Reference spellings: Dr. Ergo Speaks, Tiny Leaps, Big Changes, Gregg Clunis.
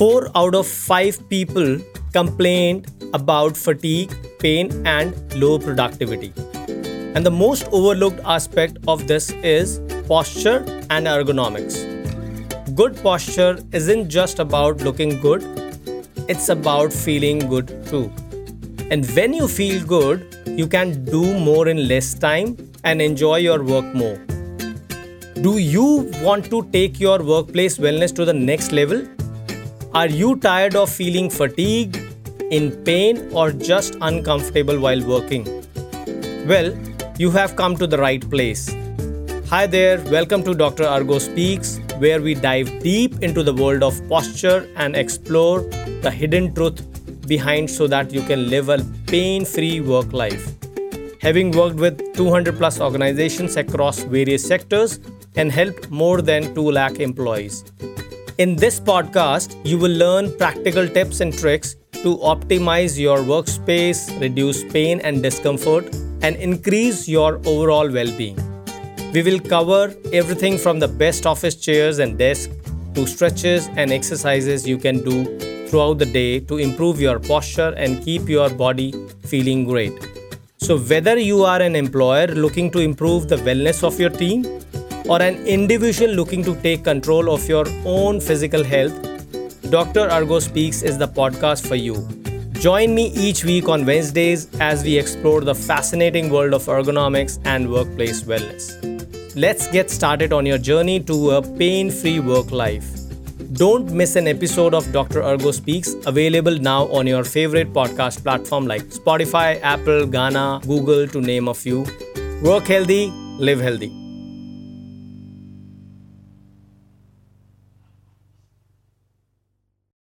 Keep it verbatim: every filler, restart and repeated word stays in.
four out of five people complained about fatigue, pain, and low productivity. And the most overlooked aspect of this is posture and ergonomics. Good posture isn't just about looking good, it's about feeling good too. And when you feel good, you can do more in less time and enjoy your work more. Do you want to take your workplace wellness to the next level? Are you tired of feeling fatigued, in pain, or just uncomfortable while working? Well, you have come to the right place. Hi there, welcome to Doctor Ergo Speaks, where we dive deep into the world of posture and explore the hidden truth behind so that you can live a pain-free work life. Having worked with two hundred plus organizations across various sectors and helped more than two lakh employees. In this podcast, you will learn practical tips and tricks to optimize your workspace, reduce pain and discomfort, and increase your overall well-being. We will cover everything from the best office chairs and desks to stretches and exercises you can do throughout the day to improve your posture and keep your body feeling great. So whether you are an employer looking to improve the wellness of your team or an individual looking to take control of your own physical health, Doctor Ergo Speaks is the podcast for you. Join me each week on Wednesdays as we explore the fascinating world of ergonomics and workplace wellness. Let's get started on your journey to a pain-free work life. Don't miss an episode of Doctor Ergo Speaks, available now on your favorite podcast platform like Spotify, Apple, Ghana, Google, to name a few. Work healthy, live healthy.